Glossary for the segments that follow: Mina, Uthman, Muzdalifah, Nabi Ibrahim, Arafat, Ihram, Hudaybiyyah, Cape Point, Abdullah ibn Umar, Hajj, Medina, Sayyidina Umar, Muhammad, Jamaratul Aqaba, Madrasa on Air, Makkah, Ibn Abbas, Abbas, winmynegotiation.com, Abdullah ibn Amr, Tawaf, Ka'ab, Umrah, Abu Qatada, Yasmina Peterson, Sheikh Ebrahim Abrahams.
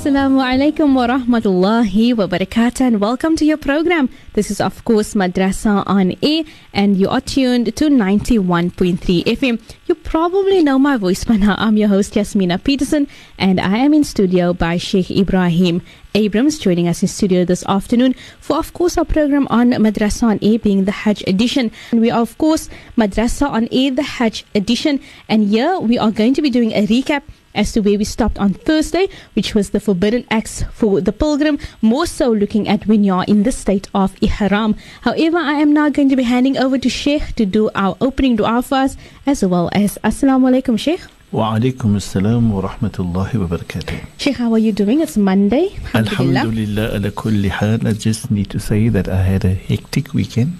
Assalamu alaikum wa rahmatullahi wa barakatuh, and welcome to your program. This is, of course, Madrasa on Air, and you are tuned to 91.3 FM. You probably know my voice by now. I'm your host, Yasmina Peterson, and I am in studio by Sheikh Ebrahim Abrahams, joining us in studio this afternoon for, of course, our program on Madrasa on Air, being the Hajj edition. And we are, of course, Madrasa on Air, the Hajj edition. And here we are going to be doing a recap as to where we stopped on Thursday, which was the forbidden acts for the pilgrim, more so looking at when you are in the state of Ihram. However, I am now going to be handing over to Sheikh to do our opening dua for us, as well as Assalamu alaikum, Sheikh. Wa alaikum assalam wa rahmatullahi wa barakatuh. Sheikh, how are you doing? It's Monday. Alhamdulillah, ala kulli hal. I just need to say that I had a hectic weekend.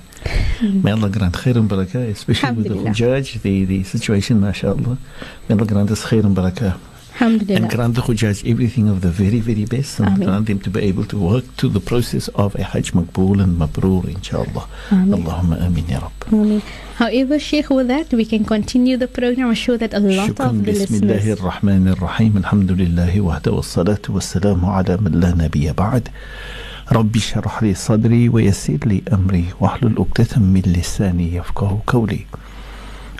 May Allah grant khair and barakah, especially with the Hujjaj, the situation, mashallah. May Allah grant us khair and barakah. And grant the Hujjaj everything of the very, very best, and Ameen. Grant them to be able to work to the process of a Hajj Maqbool and Mabroor, inshallah. Ameen. Allahumma Ameen Ya Rabb. Ameen. However, Sheikh, with that, we can continue the program. I'm sure that a lot of the listeners. Bismillahir Rahmanir Rahim. Alhamdulillahi wahda wa salatu wa salamu ala man la nabiyya ba'd. Rabbi shrah li sadri wa yassir li amri wahlul 'uqdatan min lisani yafqahu qawli.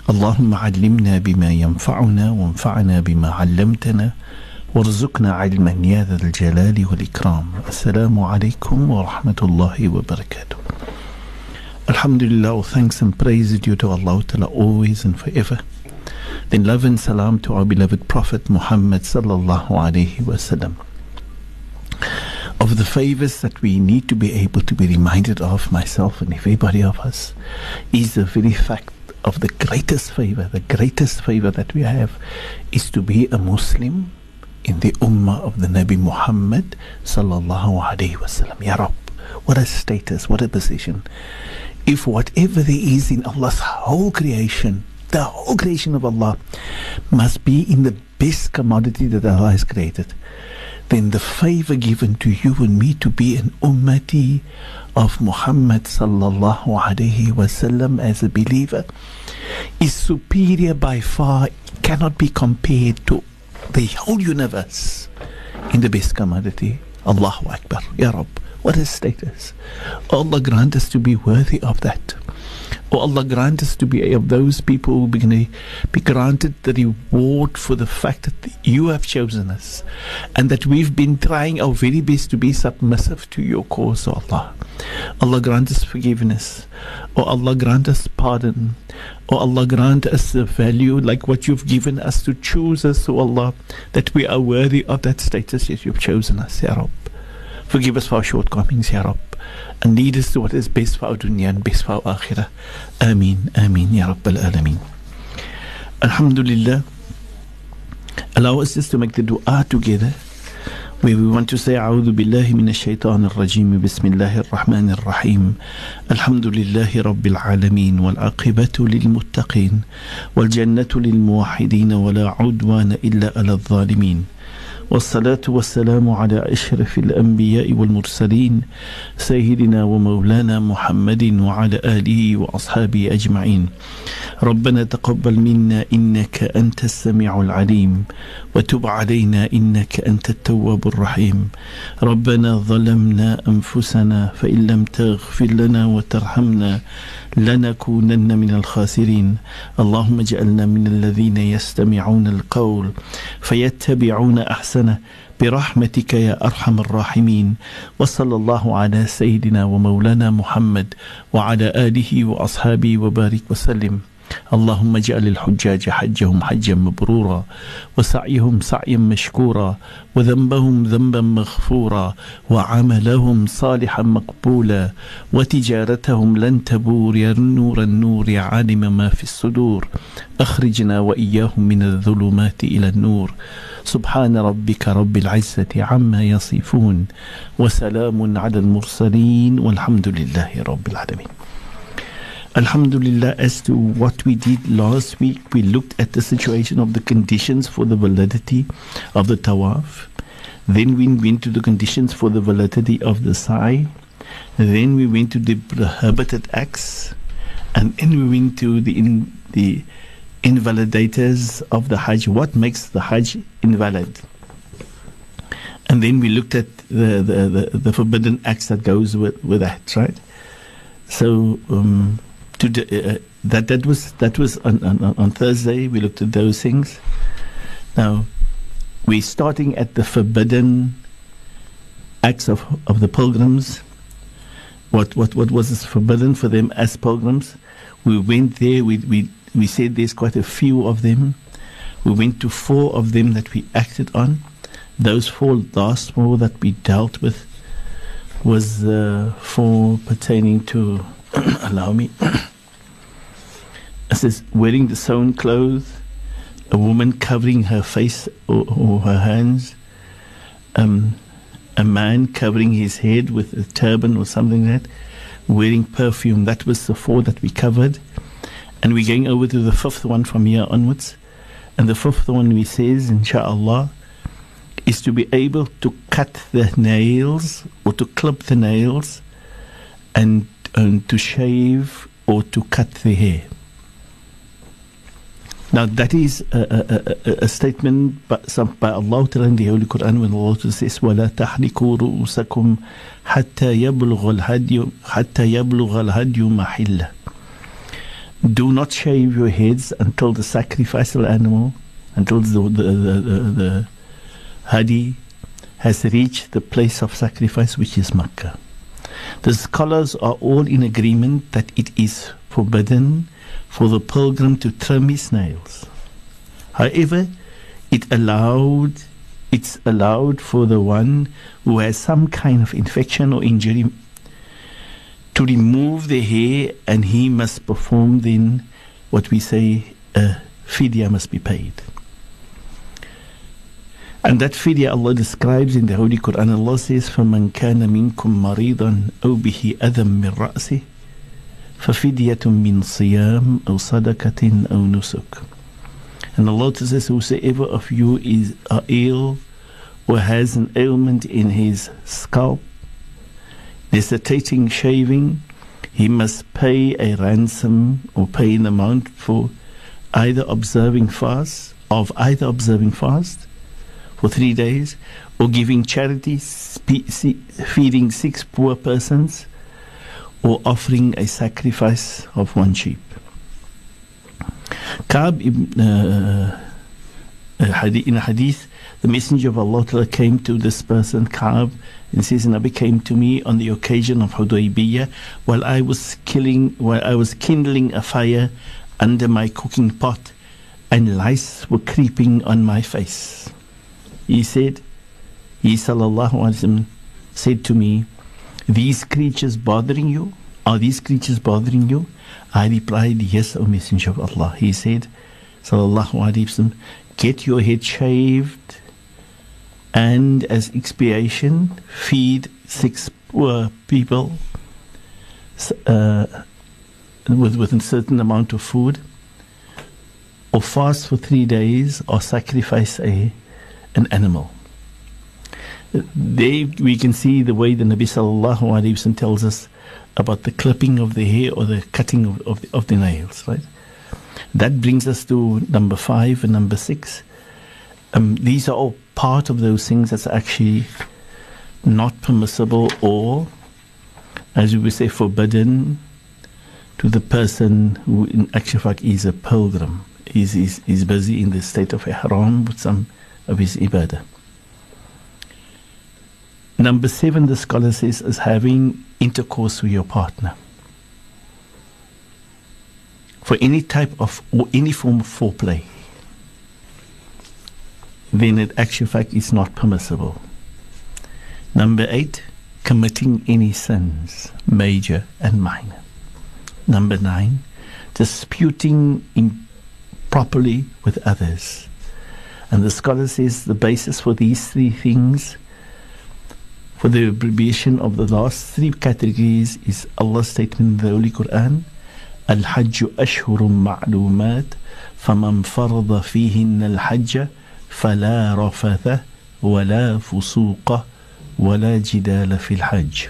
اللهم علمنا بما ينفعنا وانفعنا بما علمتنا وارزقنا علما يا ذا الجلال والإكرام. السلام عليكم ورحمة الله وبركاته. Alhamdulillah, thanks and praise due to Allah Ta'ala always and forever. Then love and salam to our beloved Prophet Muhammad sallallahu alayhi wasallam. Of the favors that we need to be able to be reminded of, myself and everybody of us, is the very fact of the greatest favor. The greatest favor that we have is to be a Muslim in the Ummah of the Nabi Muhammad sallallahu alayhi wasallam. Ya Rabb, what a status, what a position. If whatever there is in Allah's whole creation, the whole creation of Allah must be in the best commodity that Allah has created, then the favor given to you and me to be an ummati of Muhammad sallallahu alayhi wasallam as a believer is superior by far, cannot be compared to the whole universe in the best commodity. Allahu Akbar, Ya Rabb, what a status. Allah grant us to be worthy of that. Oh Allah, grant us to be of those people who be granted the reward for the fact that you have chosen us and that we've been trying our very best to be submissive to your cause, oh Allah. Allah, grant us forgiveness. Oh Allah, grant us pardon. Oh Allah, grant us the value like what you've given us to choose us, oh Allah, that we are worthy of that status as you've chosen us, Ya Rabb. Forgive us for our shortcomings, Ya Rabb, and lead us to what is best for our dunya and best for our akhirah. Ameen, Ameen, Ya Rabbal Alameen. Alhamdulillah, allow us just to make the dua together, where we want to say, A'udhu billahi minash shaitanir rajim, bismillahir rahmanir rahim, alhamdulillahi rabbil alameen, wal aqibatu lil muttaqeen, wal jannatu lil muwahideen, wa la udwana illa ala al-zalimin. والصلاة والسلام على أشرف الأنبياء والمرسلين سيدنا ومولانا محمد وعلى آله وأصحابه أجمعين. ربنا تقبل منا إنك أنت السميع العليم وتب علينا إنك أنت التواب الرحيم. ربنا ظلمنا أنفسنا فإن لم تغفر لنا وترحمنا لنكونن من الخاسرين. اللهم اجعلنا من الذين يستمعون القول فيتبعون أحسنه برحمتك يا أرحم الراحمين. وصلى الله على سيدنا ومولانا محمد وعلى آله وأصحابه وبارك وسلم. اللهم اجعل الحجاج حجهم حجا مبرورا وسعيهم سعيا مشكورا وذنبهم ذنبا مغفورا وعملهم صالحا مقبولا وتجارتهم لن تبور يا نور النور يا عالم ما في الصدور. أخرجنا وإياهم من الظلمات إلى النور. سبحان ربك رب العزة عما يصفون وسلام على المرسلين والحمد لله رب العالمين. Alhamdulillah, as to what we did last week, we looked at the situation of the conditions for the validity of the tawaf. Then we went to the conditions for the validity of the Sa'i. Then we went to the prohibited acts. And then we went to the invalidators of the Hajj. What makes the Hajj invalid? And then we looked at the forbidden acts that goes with that, right? So that was on Thursday. We looked at those things. Now we're starting at the forbidden acts of the pilgrims. What was forbidden for them as pilgrims? We went there. We said there's quite a few of them. We went to 4 of them that we acted on. Those 4 last 4 that we dealt with was 4 pertaining to allow me. It says wearing the sewn clothes, a woman covering her face or her hands, a man covering his head with a turban or something like that, wearing perfume. That was the 4 that we covered. And we're going over to the 5th one from here onwards. And the 5th one, we says, insha'Allah, is to be able to cut the nails or to clip the nails and to shave or to cut the hair. Now that is a statement by Allah in the Holy Quran when Allah says, وَلَا تَحْرِكُوا رُؤُسَكُمْ حَتَّى يَبْلُغَ الْهَدْيُ مَحِلَّهُ. Do not shave your heads until the sacrificial animal, until the Hadi has reached the place of sacrifice, which is Makkah. The scholars are all in agreement that it is forbidden for the pilgrim to trim his nails. However, it's allowed for the one who has some kind of infection or injury to remove the hair, and he must perform then what we say a fidya must be paid. And that fidya Allah describes in the Holy Quran. Allah says, فَمَنْ كَانَ مِنْكُمْ مَرِيضًا أَوْ بِهِ أَذًى مِنْ رَأْسِهِ فَفِدْيَةٌ مِنْ صِيَامٍ أَوْ صَدَقَةٍ أَوْ نُسُكٍ. And Allah says, whosoever of you is ill or has an ailment in his scalp, necessitating shaving, he must pay a ransom or pay an amount for either observing fast for 3 days, or giving charity, feeding 6 poor persons, or offering a sacrifice of 1 sheep. Ka'ab in a hadith, the Messenger of Allah came to this person, Ka'ab, and says, Nabi came to me on the occasion of Hudaybiyyah while I was kindling a fire under my cooking pot, and lice were creeping on my face. He said, he sallallahu alaihi wasallam said to me, Are these creatures bothering you? I replied, yes, O Messenger of Allah. He said, sallallahu alaihi wasallam, get your head shaved, and as expiation, feed 6 poor people with a certain amount of food, or fast for 3 days, or sacrifice an animal. There we can see the way the Nabi sallallahu alaihi wasallam tells us about the clipping of the hair or the cutting of the nails, right? That brings us to number 5 and number 6. These are all part of those things that's actually not permissible, or, as we would say, forbidden to the person who, in actual fact, is a pilgrim. Is busy in the state of ihram with some of his ibadah. Number 7, the scholar says, is having intercourse with your partner for any type of or any form of foreplay. Then, in actual fact, it's not permissible. Number 8, committing any sins, major and minor. Number 9, disputing improperly with others. And the scholar says the basis for these 3 things, for the abbreviation of the last 3 categories, is Allah's statement in the Holy Quran, Al-Hajj Ashhurum Ma'lumat, Faman Farada Fihinna Al-Hajj Fala Rafatha وَلَا فُسُوقَ وَلَا جِدَالَ فِي الْحَجِّ.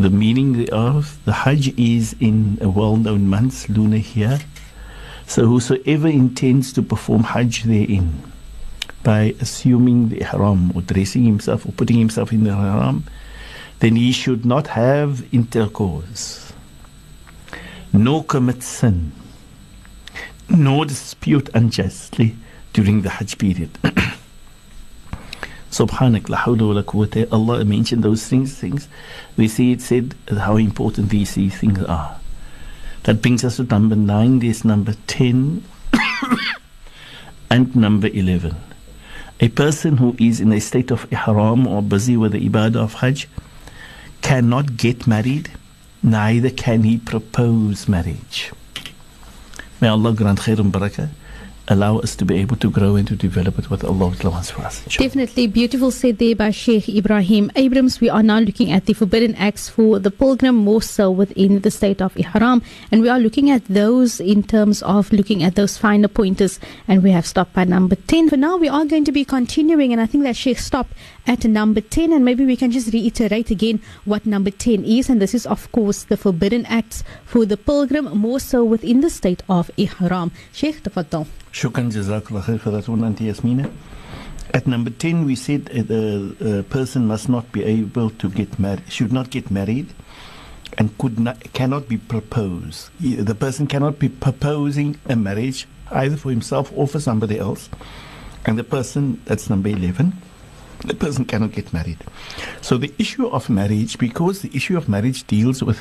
The meaning of the Hajj is in a well-known month, lunar year. So whosoever intends to perform Hajj therein, by assuming the Ihram or dressing himself or putting himself in the Ihram, then he should not have intercourse, nor commit sin, nor dispute unjustly during the Hajj period. Subhanak, la hawla wa la quwwata. Allah mentioned those things. We see it said how important these things are. That brings us to number 9. There's number 10 and number 11. A person who is in a state of ihram or busy with the ibadah of Hajj cannot get married, neither can he propose marriage. May Allah grant khair and barakah, allow us to be able to grow and to develop it what Allah wants for us. Inshallah. Definitely beautiful said there by Sheikh Ebrahim Abrahams. We are now looking at the forbidden acts for the pilgrim, more so within the state of ihram, and we are looking at those in terms of looking at those finer pointers, and we have stopped by number 10 for now. We are going to be continuing, and I think that Sheikh stopped at number 10, and maybe we can just reiterate again what number 10 is, and this is of course the forbidden acts for the pilgrim, more so within the state of ihram. Sheikh, tafaddal. Shukran, jazakallah khair for that one, Auntie Yasmina. At number 10 we said the person must not be able to get married, should not get married, and cannot be proposed. The person cannot be proposing a marriage either for himself or for somebody else. And the person, that's number 11, the person cannot get married. So the issue of marriage, because the issue of marriage deals with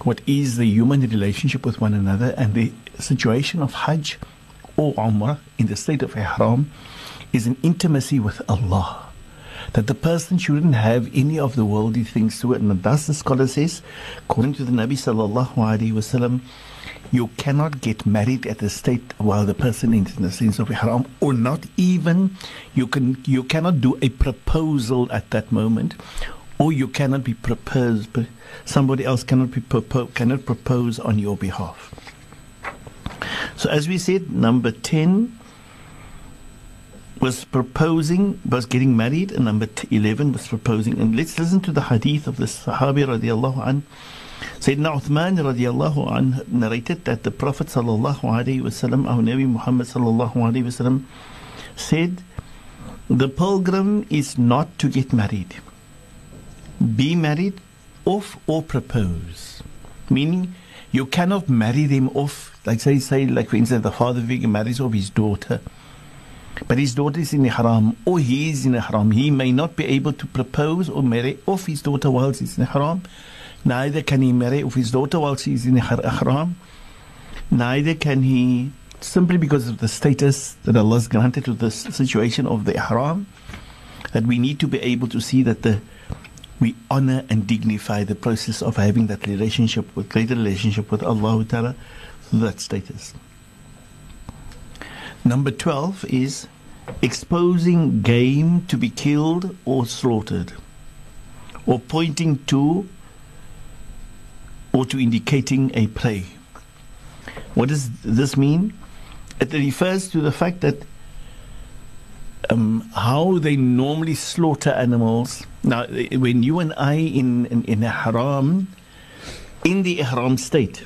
what is the human relationship with one another, and the situation of Hajj or Umrah in the state of Ihram is an intimacy with Allah, that the person shouldn't have any of the worldly things to it. And thus the scholar says, according to the Nabi sallallahu alaihi wasallam, you cannot get married at the state while the person is in the sense of Ihram, or not even you cannot do a proposal at that moment, or you cannot be proposed, but somebody else cannot propose on your behalf. So as we said, number 10 was proposing, was getting married, and number 11 was proposing. And let's listen to the hadith of the Sahabi radiallahu anhu. Sayyidina Uthman radiallahu anhu narrated that the Prophet sallallahu alayhi wa sallam, our Nabi Muhammad sallallahu alayhi wa sallam, said, the pilgrim is not to get married, be married off, or propose. Meaning, you cannot marry them off. Like say like for instance, the father figure marries off his daughter, but his daughter is in ihram, or he is in ihram. He may not be able to propose or marry off his daughter while she's in ihram. Neither can he marry off his daughter while she is in ihram. Neither can he, simply because of the status that Allah has granted to the situation of the ihram, that we need to be able to see that we honor and dignify the process of having that relationship, with greater relationship with Allah Ta'ala, through that status. Number 12 is exposing game to be killed or slaughtered, or pointing to or to indicating a prey. What does this mean? It refers to the fact that how they normally slaughter animals. Now, when you and I in ihram, in the ihram state,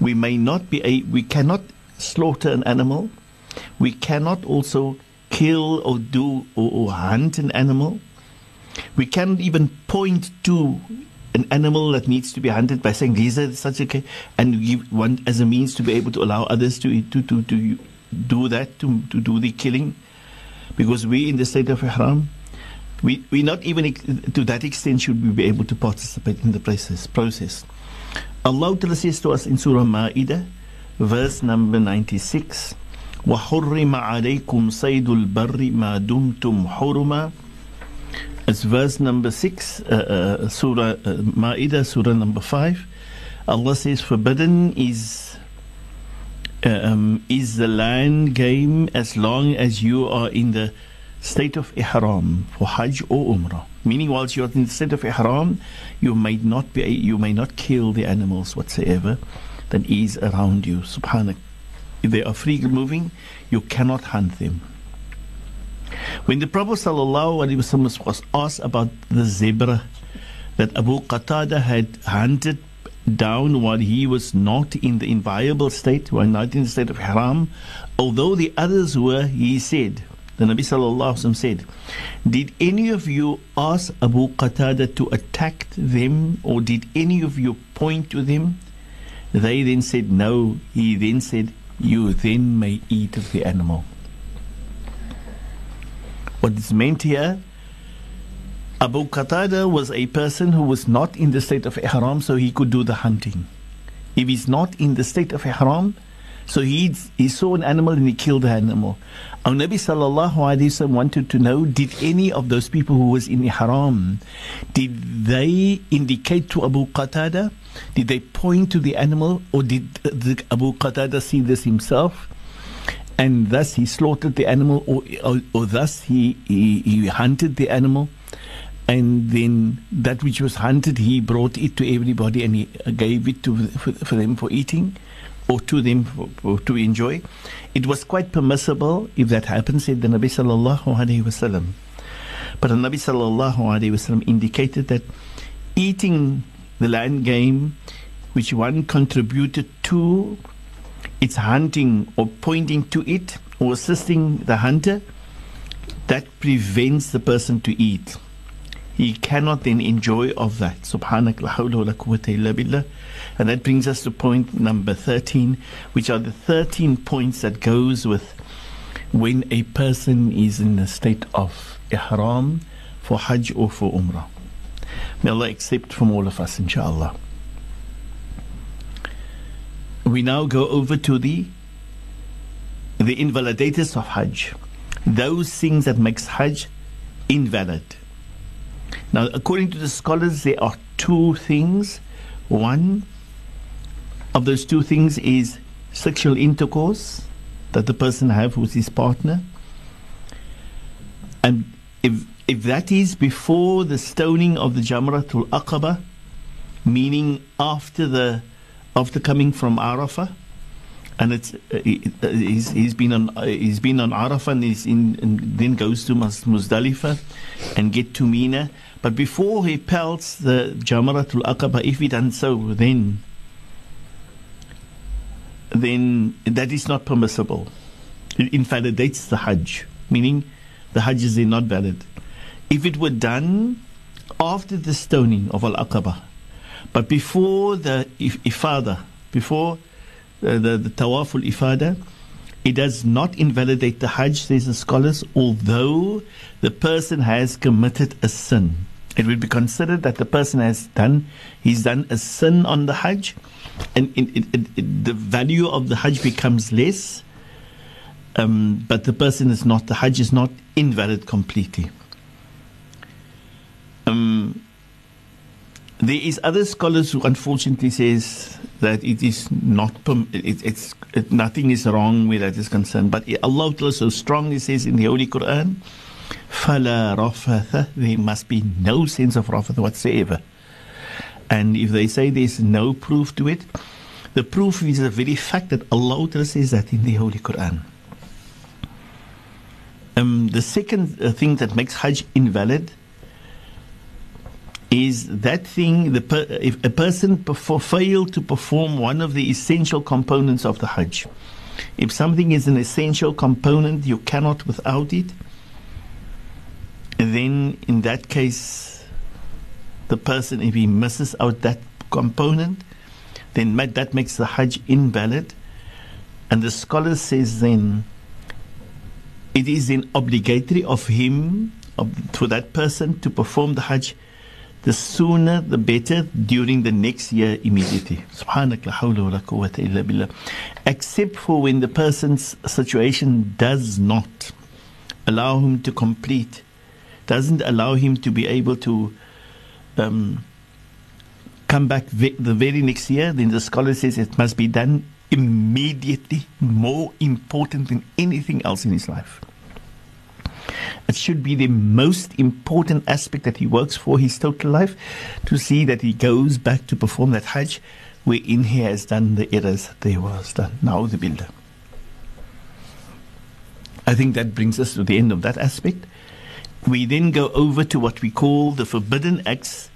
we cannot slaughter an animal. We cannot also kill or do or hunt an animal. We cannot even point to an animal that needs to be hunted by saying these are such a case, and give one as a means to be able to allow others to do that, to do the killing, because we in the state of ihram, we not even to that extent should we be able to participate in the process. Allah Ta'ala says to us in Surah Ma'idah, verse number 96, وَحُرِّمَ عَلَيْكُمْ صَيْدُ الْبَرِّ مَا دُمْتُمْ حُرُمًا. It's verse number 6, Surah Ma'idah, Surah number 5. Allah says, forbidden is the land game as long as you are in the state of ihram for Hajj or Umrah. Meaning, whilst you are in the state of ihram, you may not kill the animals whatsoever that is around you. Subhanak. If they are free moving, you cannot hunt them. When the Prophet ﷺ was asked about the zebra that Abu Qatada had hunted down while he was not in the inviolable state, while not in the state of haram, although the others were, he said, the Nabi ﷺ said, did any of you ask Abu Qatada to attack them, or did any of you point to them? They then said no. He then said, you then may eat of the animal. What is meant here, Abu Qatada was a person who was not in the state of ihram, so he could do the hunting. If he's not in the state of ihram, so he saw an animal and he killed the animal. Our Nabi sallallahu alaihi wasallam wanted to know, did any of those people who was in ihram, did they indicate to Abu Qatada? Did they point to the animal, or did Abu Qatada see this himself? And thus he slaughtered the animal, or thus he hunted the animal, and then that which was hunted, he brought it to everybody and he gave it to for them for eating, or to them for to enjoy. It was quite permissible if that happened, said the Nabi sallallahu alaihi wasallam. But the Nabi sallallahu alaihi wasallam indicated that eating the land game, which one contributed to, its hunting or pointing to it or assisting the hunter, that prevents the person to eat. He cannot then enjoy of that. Subhanak la hawla wa la quwwata illa billah. And that brings us to point number 13, which are the 13 points that goes with when a person is in a state of ihram for Hajj or for Umrah. May Allah accept from all of us, inshallah. We now go over to the invalidators of Hajj, those things that makes Hajj invalid. Now, according to the scholars, there are two things. One of those two things is sexual intercourse that the person have with his partner, and if that is before the stoning of the Jamaratul Aqaba, meaning after coming from Arafah, and he's been on Arafah and then goes to Muzdalifah and get to Mina, but before he pelts the Jamaratul Aqaba, if he done so, then that is not permissible. It invalidates the Hajj, meaning the Hajj is not valid. If it were done after the stoning of Al-Aqaba, but before the Ifada, before the Tawaf al-Ifada, it does not invalidate the Hajj, says the scholars, although the person has committed a sin. It will be considered that the person has done a sin on the Hajj, and the value of the Hajj becomes less, but the Hajj is not invalid completely. There is other scholars who unfortunately says that it is not nothing is wrong where that is concerned. But Allah so strongly says in the Holy Quran, "Fala rafatha," there must be no sense of rafatha whatsoever. And if they say there is no proof to it, the proof is the very fact that Allah says that in the Holy Quran. The second thing that makes Hajj invalid is that thing, if a person failed to perform one of the essential components of the Hajj. If something is an essential component, you cannot without it, then in that case, the person, if he misses out that component, then that makes the Hajj invalid. And the scholar says then, it is then obligatory of him, for that person to perform the Hajj, the sooner the better, during the next year immediately. Subhanak la hawla wa la quwwata illa billah. Except for when the person's situation does not allow him to complete, doesn't allow him to be able to come back the very next year, then the scholar says it must be done immediately, more important than anything else in his life. It should be the most important aspect that he works for his total life, to see that he goes back to perform that Hajj wherein he has done the errors that he was done. Na'udhu billah. I think that brings us to the end of that aspect. We then go over to what we call the forbidden acts,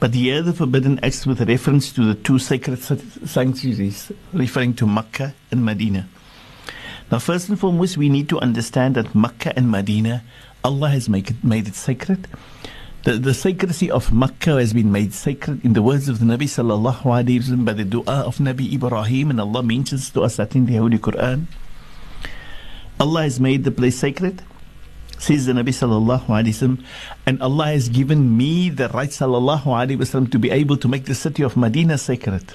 but here the forbidden acts with reference to the two sacred sanctuaries, referring to Makkah and Medina. Now, first and foremost, we need to understand that Makkah and Medina, Allah has made it sacred. The sacredness of Makkah has been made sacred in the words of the Nabi sallallahu alaihi wasallam by the dua of Nabi Ibrahim, and Allah mentions to us that in the Holy Quran. Allah has made the place sacred, says the Nabi sallallahu alaihi wasallam, and Allah has given me the right sallallahu alaihi wasallam to be able to make the city of Medina sacred.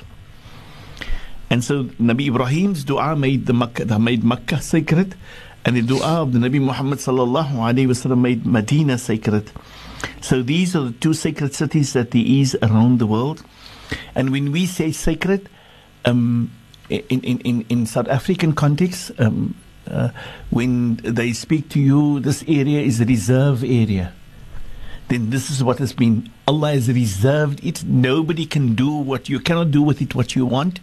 And so Nabi Ibrahim's dua made Makkah sacred, and the dua of the Nabi Muhammad sallallahu alaihi wasallam made Medina sacred. So these are the two sacred cities that there is around the world. And when we say sacred, in South African context, when they speak to you, this area is a reserve area. Then this is what has been, Allah has reserved it. Nobody can do what you cannot do with it what you want.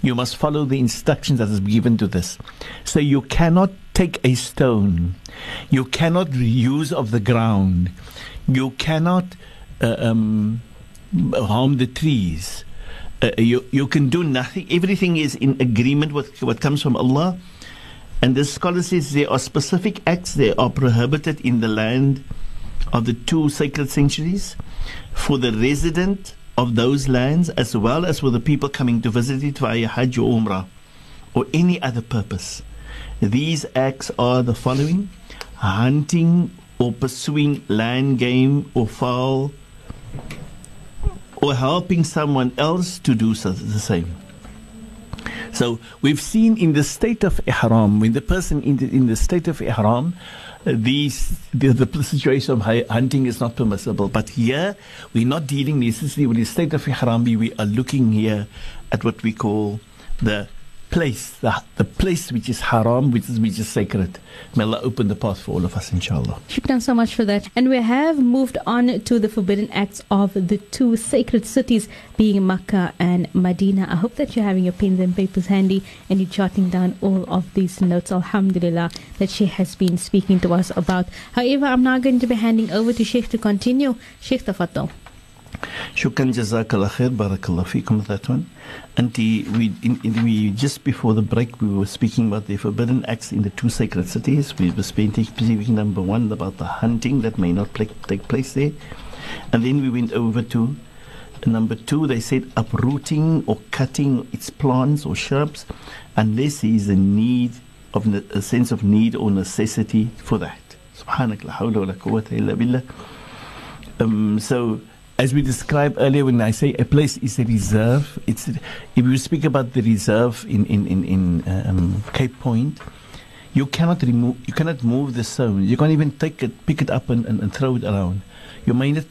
You must follow the instructions that is given to this. So you cannot take a stone. You cannot use of the ground. You cannot harm the trees. You can do nothing. Everything is in agreement with what comes from Allah. And the scholar says there are specific acts that are prohibited in the land of the two sacred sanctuaries for the resident of those lands, as well as for the people coming to visit it via Hajj or Umrah or any other purpose. These acts are the following: hunting or pursuing land game or fowl, or helping someone else to do the same. So we've seen in the state of Ihram, when the person in the state of Ihram, the situation of hunting is not permissible. But here we're not dealing necessarily with the state of Ihram. We are looking here at what we call the place, the place which is haram, which is sacred. May Allah open the path for all of us, inshallah. Shukran so much for that. And we have moved on to the forbidden acts of the two sacred cities, being Makkah and Medina. I hope that you're having your pens and papers handy and you're jotting down all of these notes, alhamdulillah, that Sheikh has been speaking to us about. However, I'm now going to be handing over to Sheikh to continue. Sheikh, tafaddal. Shukran, jazakallah khair, barakallah feekum with that one. We just before the break, we were speaking about the forbidden acts in the two sacred cities. We were speaking number one about the hunting that may not take place there. And then we went over to number two. They said uprooting or cutting its plants or shrubs unless there is a sense of need or necessity for that. Subhanak la hawla wa la quwwata illa billah. So, as we described earlier, when I say a place is a reserve, if you speak about the reserve in Cape Point, you cannot move the stone. You can't even take it, pick it up and throw it around. You may not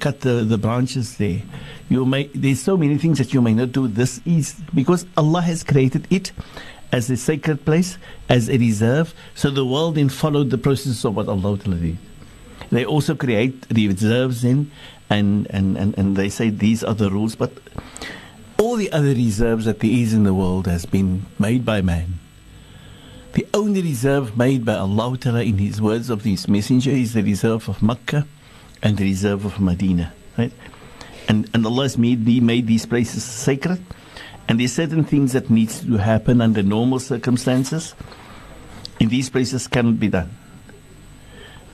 cut the branches there. There's so many things that you may not do. This is because Allah has created it as a sacred place, as a reserve. So the world then followed the process of what Allah did. They also create reserves in. And they say these are the rules, but all the other reserves that there is in the world has been made by man. The only reserve made by Allah Ta'ala in His words of His Messenger is the reserve of Makkah and the reserve of Medina, right? And Allah has made these places sacred, and there's certain things that needs to happen under normal circumstances in these places cannot be done.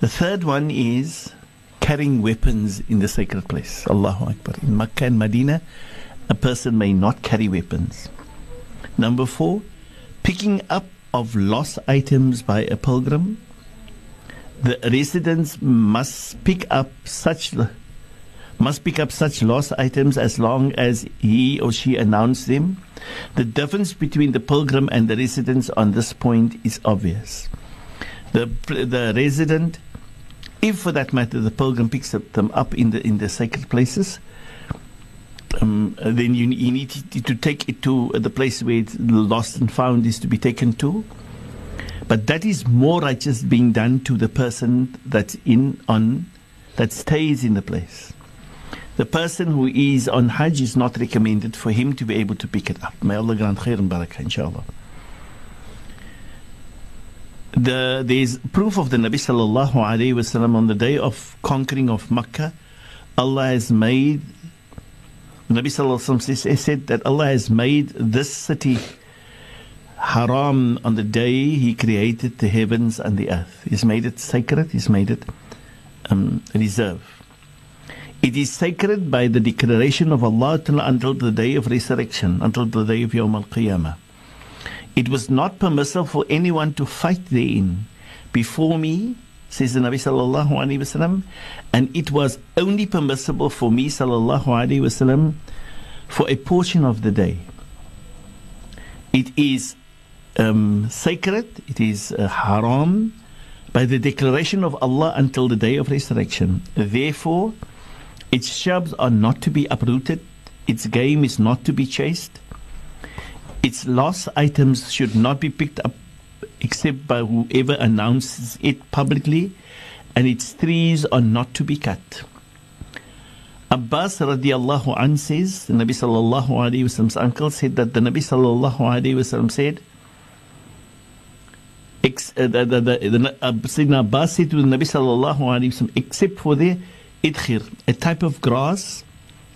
The third one is carrying weapons in the sacred place. Allahu Akbar. In Makkah and Medina, a person may not carry weapons. Number four, picking up of lost items by a pilgrim. The residents must pick up such lost items as long as he or she announced them. The difference between the pilgrim and the residents on this point is obvious. The resident, if for that matter the pilgrim picks them up in the sacred places, then you need to take it to the place where it's lost and found is to be taken to. But that is more righteous being done to the person that stays in the place. The person who is on Hajj is not recommended for him to be able to pick it up. May Allah grant khair and barakah, inshallah. There is proof of the Nabi sallallahu alaihi wasallam on the day of conquering of Makkah. Allah has made, Nabi sallallahu alaihi wasallam said that Allah has made this city haram on the day He created the heavens and the earth. He's made it sacred. He's made it reserved. It is sacred by the declaration of Allah until the day of resurrection, until the day of Yawm al-Qiyamah. It was not permissible for anyone to fight therein before me, says the Nabi sallallahu alaihi wasallam, and it was only permissible for me sallallahu alaihi wasallam for a portion of the day. It is sacred, it is haram by the declaration of Allah until the day of resurrection. Therefore, its shrubs are not to be uprooted, its game is not to be chased, its lost items should not be picked up except by whoever announces it publicly, and its trees are not to be cut. Abbas radiallahu an says, the Nabi sallallahu alayhi wasallam's uncle said that the Nabi sallallahu alayhi wasallam said, Sayyidina Abbas said to the Nabi sallallahu alayhi wasallam, except for the idkhir, a type of grass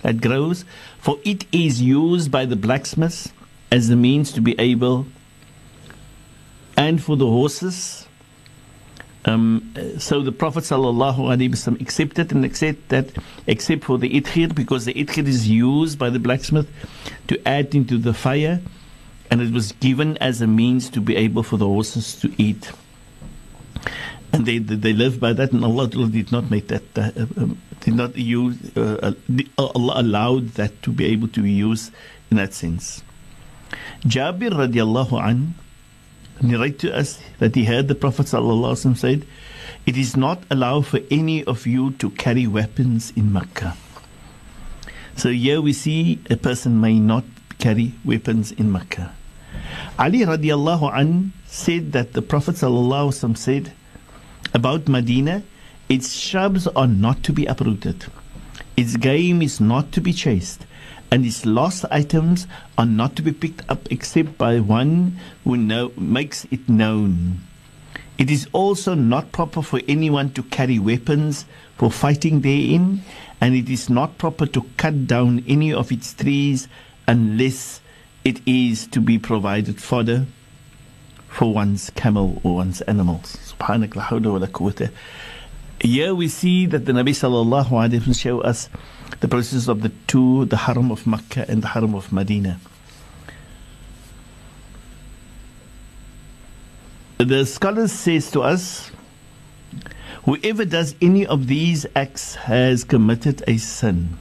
that grows, for it is used by the blacksmiths as the means to be able, and for the horses. So the Prophet sallallahu alaihi wasallam accepted and except for the idkhir, because the idkhir is used by the blacksmith to add into the fire, and it was given as a means to be able for the horses to eat. And they live by that, and Allah did not make that, did not use, Allah allowed that to be able to be used in that sense. Jabir radiallahu an narrated to us that he heard the Prophet sallallahu alaihi wasallam said, "It is not allowed for any of you to carry weapons in Makkah." So here we see a person may not carry weapons in Makkah. Ali radiallahu an said that the Prophet sallallahu alaihi wasallam said about Medina, its shrubs are not to be uprooted, its game is not to be chased, and its lost items are not to be picked up except by one who makes it known. It is also not proper for anyone to carry weapons for fighting therein, and it is not proper to cut down any of its trees unless it is to be provided fodder for one's camel or one's animals. Here we see that the Nabi sallallahu alaihi wasallam show us the process of the two, the Haram of Makkah and the Haram of Medina. The scholar says to us, whoever does any of these acts has committed a sin.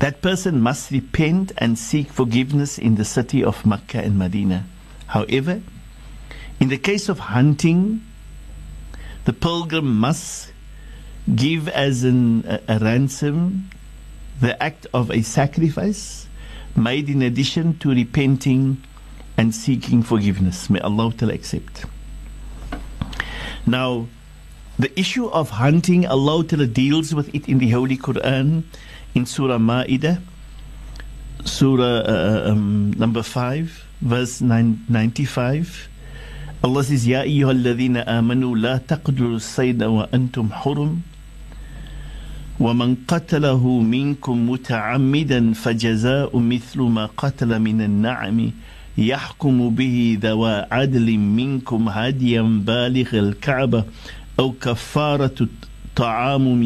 That person must repent and seek forgiveness in the city of Makkah and Medina. However, in the case of hunting, the pilgrim must give as a ransom the act of a sacrifice made in addition to repenting and seeking forgiveness. May Allah accept. Now, the issue of hunting, Allah deals with it in the Holy Quran, in Surah Ma'idah, Surah number 5, verse 95, Allah says, "Ya ayyuhalladhina amanu la taqtulu as-sayda wa antum hurum, wa man qatalahu minkum muta'ammidan fajaza'u mithlu ma qatala min an-na'ami yahkumu bihi dhawa 'adlin minkum hadiyan baligh al-Ka'bah aw kaffaratu ta'amu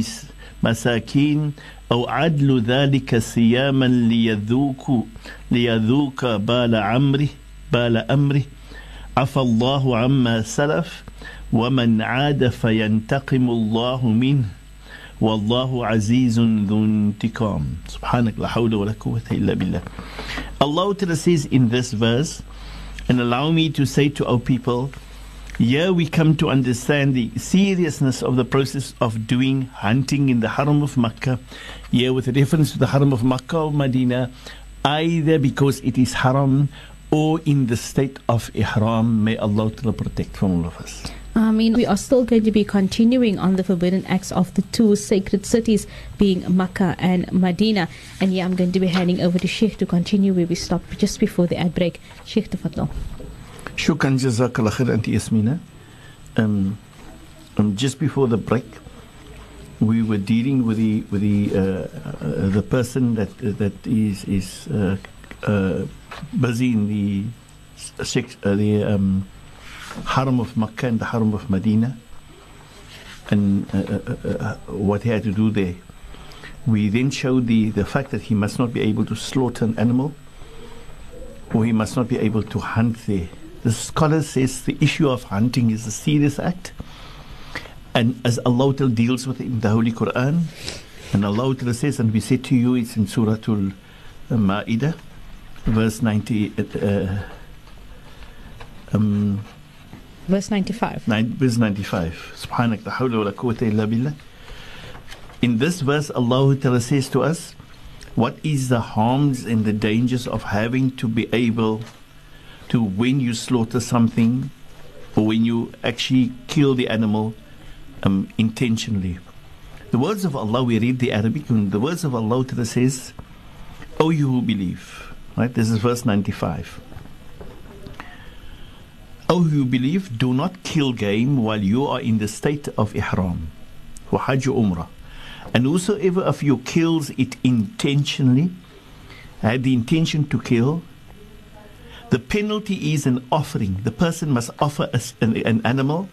masakin أو عدل ذلك صياما ليذوق بال أمره عفى الله عما سلف ومن عاد فينتقم الله منه والله عزيز ذو انتقام." سبحانك لا حول ولا قوة إلا بالله. Allah says in this verse, and allow me to say to our people, here we come to understand the seriousness of the process of doing hunting in the Haram of Makkah. Here with reference to the Haram of Makkah or Medina, either because it is haram or in the state of ihram. May Allah protect from all of us. I mean, we are still going to be continuing on the forbidden acts of the two sacred cities, being Makkah and Medina. And yeah, I'm going to be handing over to Sheikh to continue where we stopped just before the ad break. Sheikh Tafadlo. Shukran, Jazakallah Khair, Auntie Yasmina. Just before the break, we were dealing with the person that is busy in the Haram of Makkah and the Haram of Medina, and what he had to do there. We then showed the fact that he must not be able to slaughter an animal, or he must not be able to hunt there. The scholar says the issue of hunting is a serious act, and as Allah deals with it in the Holy Quran, and Allah says, and we said to you, it's in Suratul Ma'idah, verse 90. Verse 95. Verse 95. Subhanak la hawla wa la quwwata illa billah. In this verse, Allah says to us, what is the harms and the dangers of having to be able to, when you slaughter something, or when you actually kill the animal intentionally. The words of Allah, we read the Arabic, and the words of Allah says, O you who believe. Right? This is verse 95. O who believe, do not kill game while you are in the state of ihram, for Hajj or Umrah. And whosoever of you kills it intentionally, had the intention to kill, the penalty is an offering. The person must offer an animal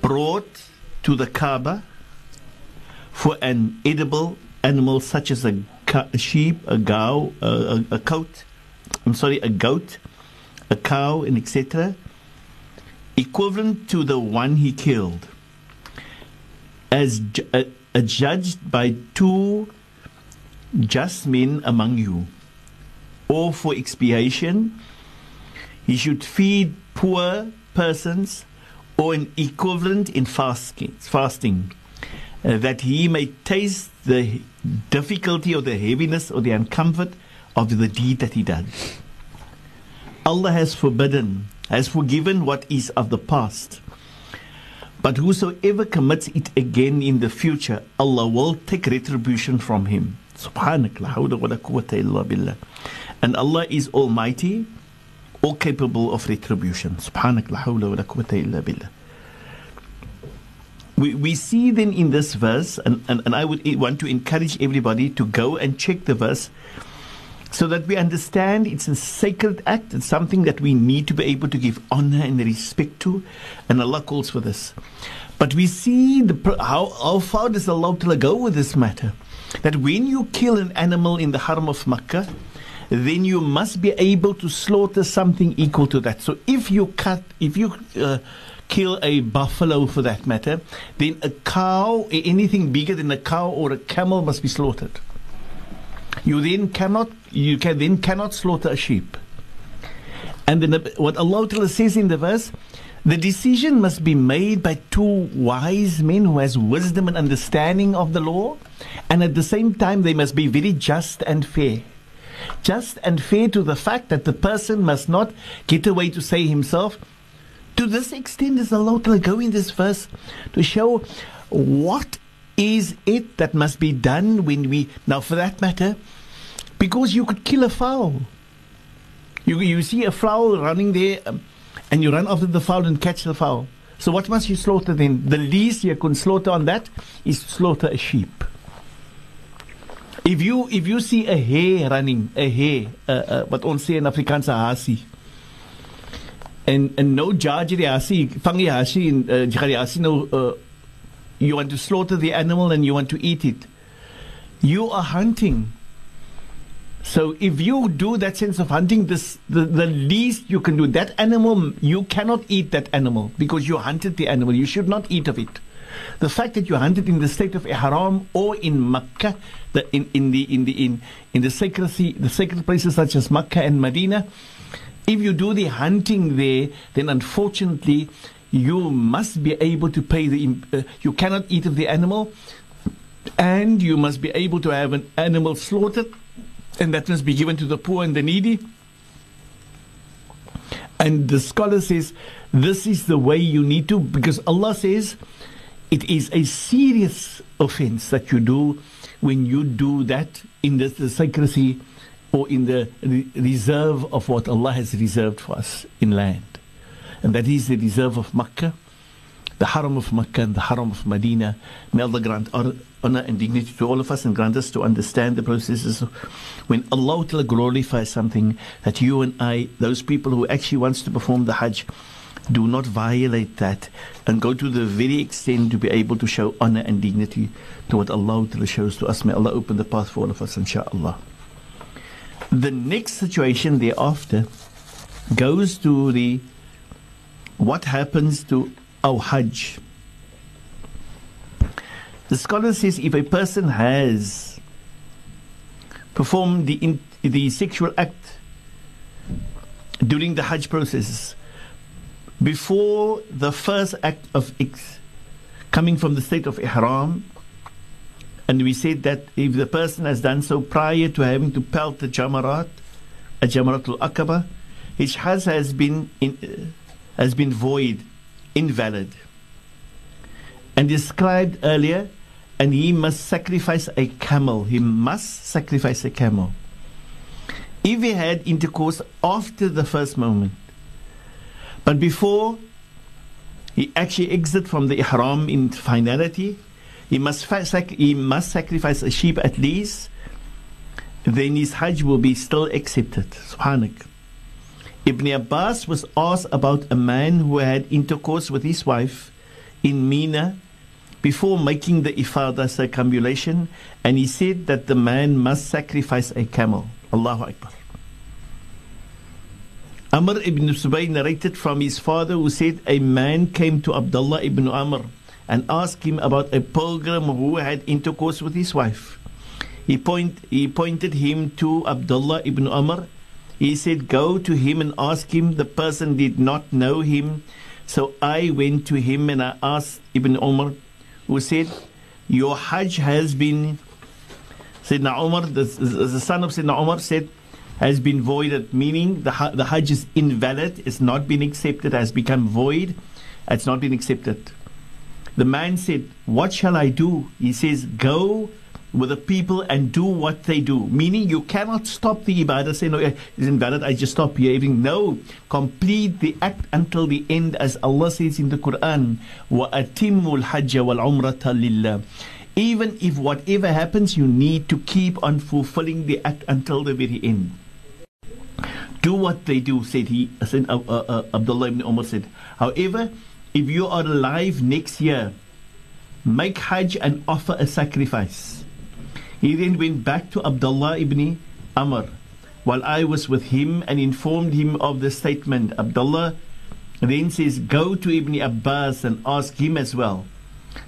brought to the Kaaba for an edible animal such as a sheep, a goat, a cow, and etc., equivalent to the one he killed, as adjudged by two just men among you. Or for expiation, he should feed poor persons, or an equivalent in fasting, that he may taste the difficulty or the heaviness or the uncomfort of the deed that he does. Allah has forgiven what is of the past. But whosoever commits it again in the future, Allah will take retribution from him. Subhanak la hawla wa la quwwata illa billah. And Allah is almighty, all capable of retribution. Subhanak la hawla wa la quwwata illa billah. We see then in this verse, and I would want to encourage everybody to go and check the verse, so that we understand it's a sacred act. It's something that we need to be able to give honor and respect to, and Allah calls for this. But we see how far does Allah go with this matter, that when you kill an animal in the Haram of Makkah, then you must be able to slaughter something equal to that. So if you kill a buffalo, for that matter, then a cow, anything bigger than a cow or a camel, must be slaughtered. You then cannot slaughter a sheep. And then what Allah says in the verse, the decision must be made by two wise men who has wisdom and understanding of the law, and at the same time they must be very just and fair. Just and fair to the fact that the person must not get away to say himself. To this extent does Allah go in this verse to show what is it that must be done when we... Now, for that matter, because you could kill a fowl. You see a fowl running there, and you run after the fowl and catch the fowl. So what must you slaughter then? The least you can slaughter on that is to slaughter a sheep. If you see a hare running, what on say in Afrikaans, a hasi, and no judge the hasi, fangi hasi, and jari hasi no... You want to slaughter the animal and you want to eat it. You are hunting. So if you do that sense of hunting, the least you can do, that animal, you cannot eat that animal because you hunted the animal. You should not eat of it. The fact that you hunted in the state of ihram or in Makkah, the sacred places such as Makkah and Medina, if you do the hunting there, then unfortunately, you must be able to pay you cannot eat of the animal, and you must be able to have an animal slaughtered, and that must be given to the poor and the needy. And the scholar says, this is the way you need to, because Allah says, it is a serious offense that you do when you do that in the secrecy or in the reserve of what Allah has reserved for us in land. And that is the reserve of Makkah, the Haram of Makkah and the Haram of Medina. May Allah grant honor and dignity to all of us and grant us to understand the processes when Allah glorifies something, that you and I, those people who actually wants to perform the Hajj, do not violate that and go to the very extent to be able to show honor and dignity to what Allah shows to us. May Allah open the path for all of us, inshaAllah. The next situation thereafter goes to the what happens to our Hajj. The scholar says, if a person has performed the sexual act during the Hajj processes, before the first act of coming from the state of Ihram, and we said that if the person has done so prior to having to pelt the Jamarat at Jamaratul Aqaba, his Hajj has been void, invalid, and described earlier, and he must sacrifice a camel. He must sacrifice a camel. If he had intercourse after the first moment, but before he actually exits from the Ihram in finality, he must sacrifice a sheep at least, then his Hajj will be still accepted. Subhanak. Ibn Abbas was asked about a man who had intercourse with his wife in Mina before making the Ifada circumambulation, and he said that the man must sacrifice a camel. Allahu Akbar. Amr ibn Subay narrated from his father, who said a man came to Abdullah ibn Amr and asked him about a pilgrim who had intercourse with his wife. He pointed him to Abdullah ibn Amr. He said, go to him and ask him. The person did not know him. So I went to him and I asked Ibn Umar, who said, your Hajj has been, Sayyidina Umar, the son of Sayyidina Umar said, has been voided, meaning the Hajj is invalid, it's not been accepted, has become void, it's not been accepted. The man said, what shall I do? He says, go with the people and do what they do, meaning you cannot stop the ibadah, say no, it's invalid, I just stop behaving. No, complete the act until the end, as Allah says in the Quran, وَأَتِمُّ الْحَجَّ وَالْعُمْرَةَ لِلَّهِ. Even if whatever happens, you need to keep on fulfilling the act until the very end. Do what they do, said he, Abdullah ibn Umar said. However, if you are alive next year, make Hajj and offer a sacrifice. He then went back to Abdullah ibn Amr while I was with him and informed him of the statement. Abdullah then says, go to Ibn Abbas and ask him as well.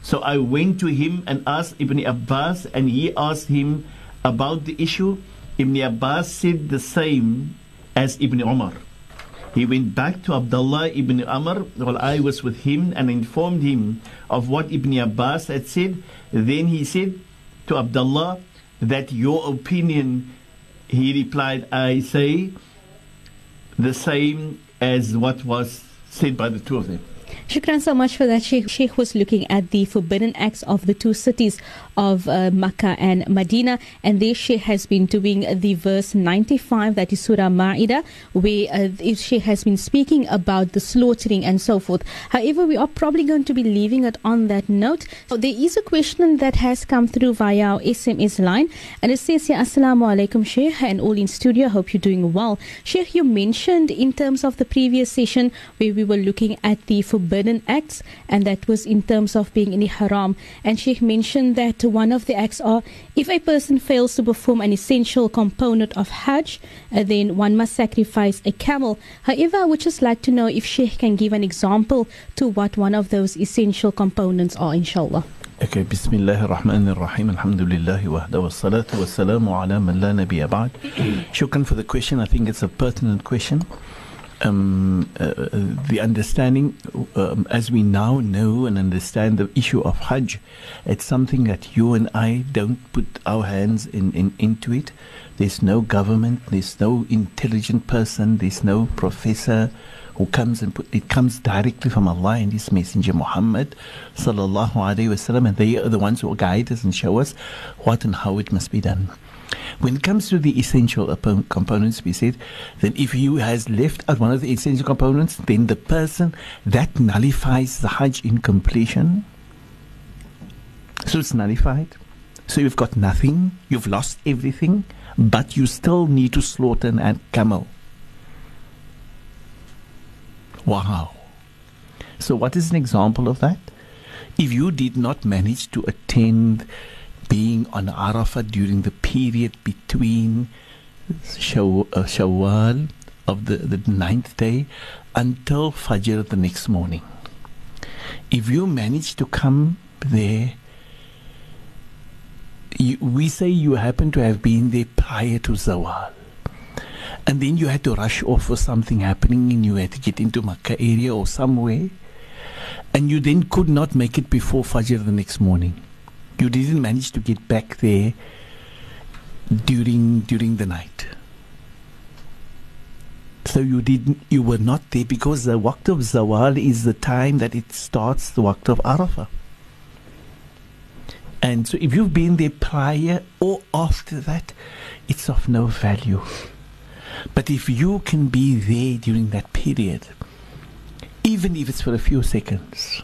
So I went to him and asked Ibn Abbas, and he asked him about the issue. Ibn Abbas said the same as Ibn Umar. He went back to Abdullah ibn Amr while I was with him and informed him of what Ibn Abbas had said. Then he said to Abdullah, that your opinion, he replied, I say the same as what was said by the two of them. Shukran so much for that, Sheikh. Sheikh was looking at the forbidden acts of the two cities of Makkah and Medina, and there Sheikh has been doing the verse 95, that is Surah Ma'idah, where Sheikh has been speaking about the slaughtering and so forth. However, we are probably going to be leaving it on that note. So there is a question that has come through via our SMS line, and it says here, Assalamu alaikum, Sheikh, and all in studio, hope you're doing well. Sheikh, you mentioned in terms of the previous session where we were looking at the forbidden acts, and that was in terms of being in the haram, and Sheikh mentioned that one of the acts are if a person fails to perform an essential component of Hajj, then one must sacrifice a camel. However, I would just like to know if Sheikh can give an example to what one of those essential components are, inshallah. Okay, Bismillahir Rahmanir Rahim, Alhamdulillahi wahda wa salatu wa salamu ala man la nabiyya ba'd. Shukran for the question. I think it's a pertinent question. The understanding, as we now know and understand the issue of Hajj, it's something that you and I don't put our hands into it. There's no government, there's no intelligent person, there's no professor who comes and it comes directly from Allah and His Messenger Muhammad sallallahu alaihi wasallam, and they are the ones who guide us and show us what and how it must be done. When it comes to the essential components, we said that if you has left out one of the essential components, then the person that nullifies the Hajj in completion. So it's nullified. So you've got nothing, you've lost everything, but you still need to slaughter an camel. Wow. So what is an example of that? If you did not manage to attend being on Arafat during the period between Shawwal of the ninth day until Fajr the next morning, if you manage to come there, we say you happen to have been there prior to Zawal, and then you had to rush off for something happening and you had to get into Makkah area or somewhere, and you then could not make it before Fajr the next morning. You didn't manage to get back there during the night. So you were not there, because the waqt of Zawal is the time that it starts the waqt of Arafah. And so if you've been there prior or after that, it's of no value. But if you can be there during that period, even if it's for a few seconds,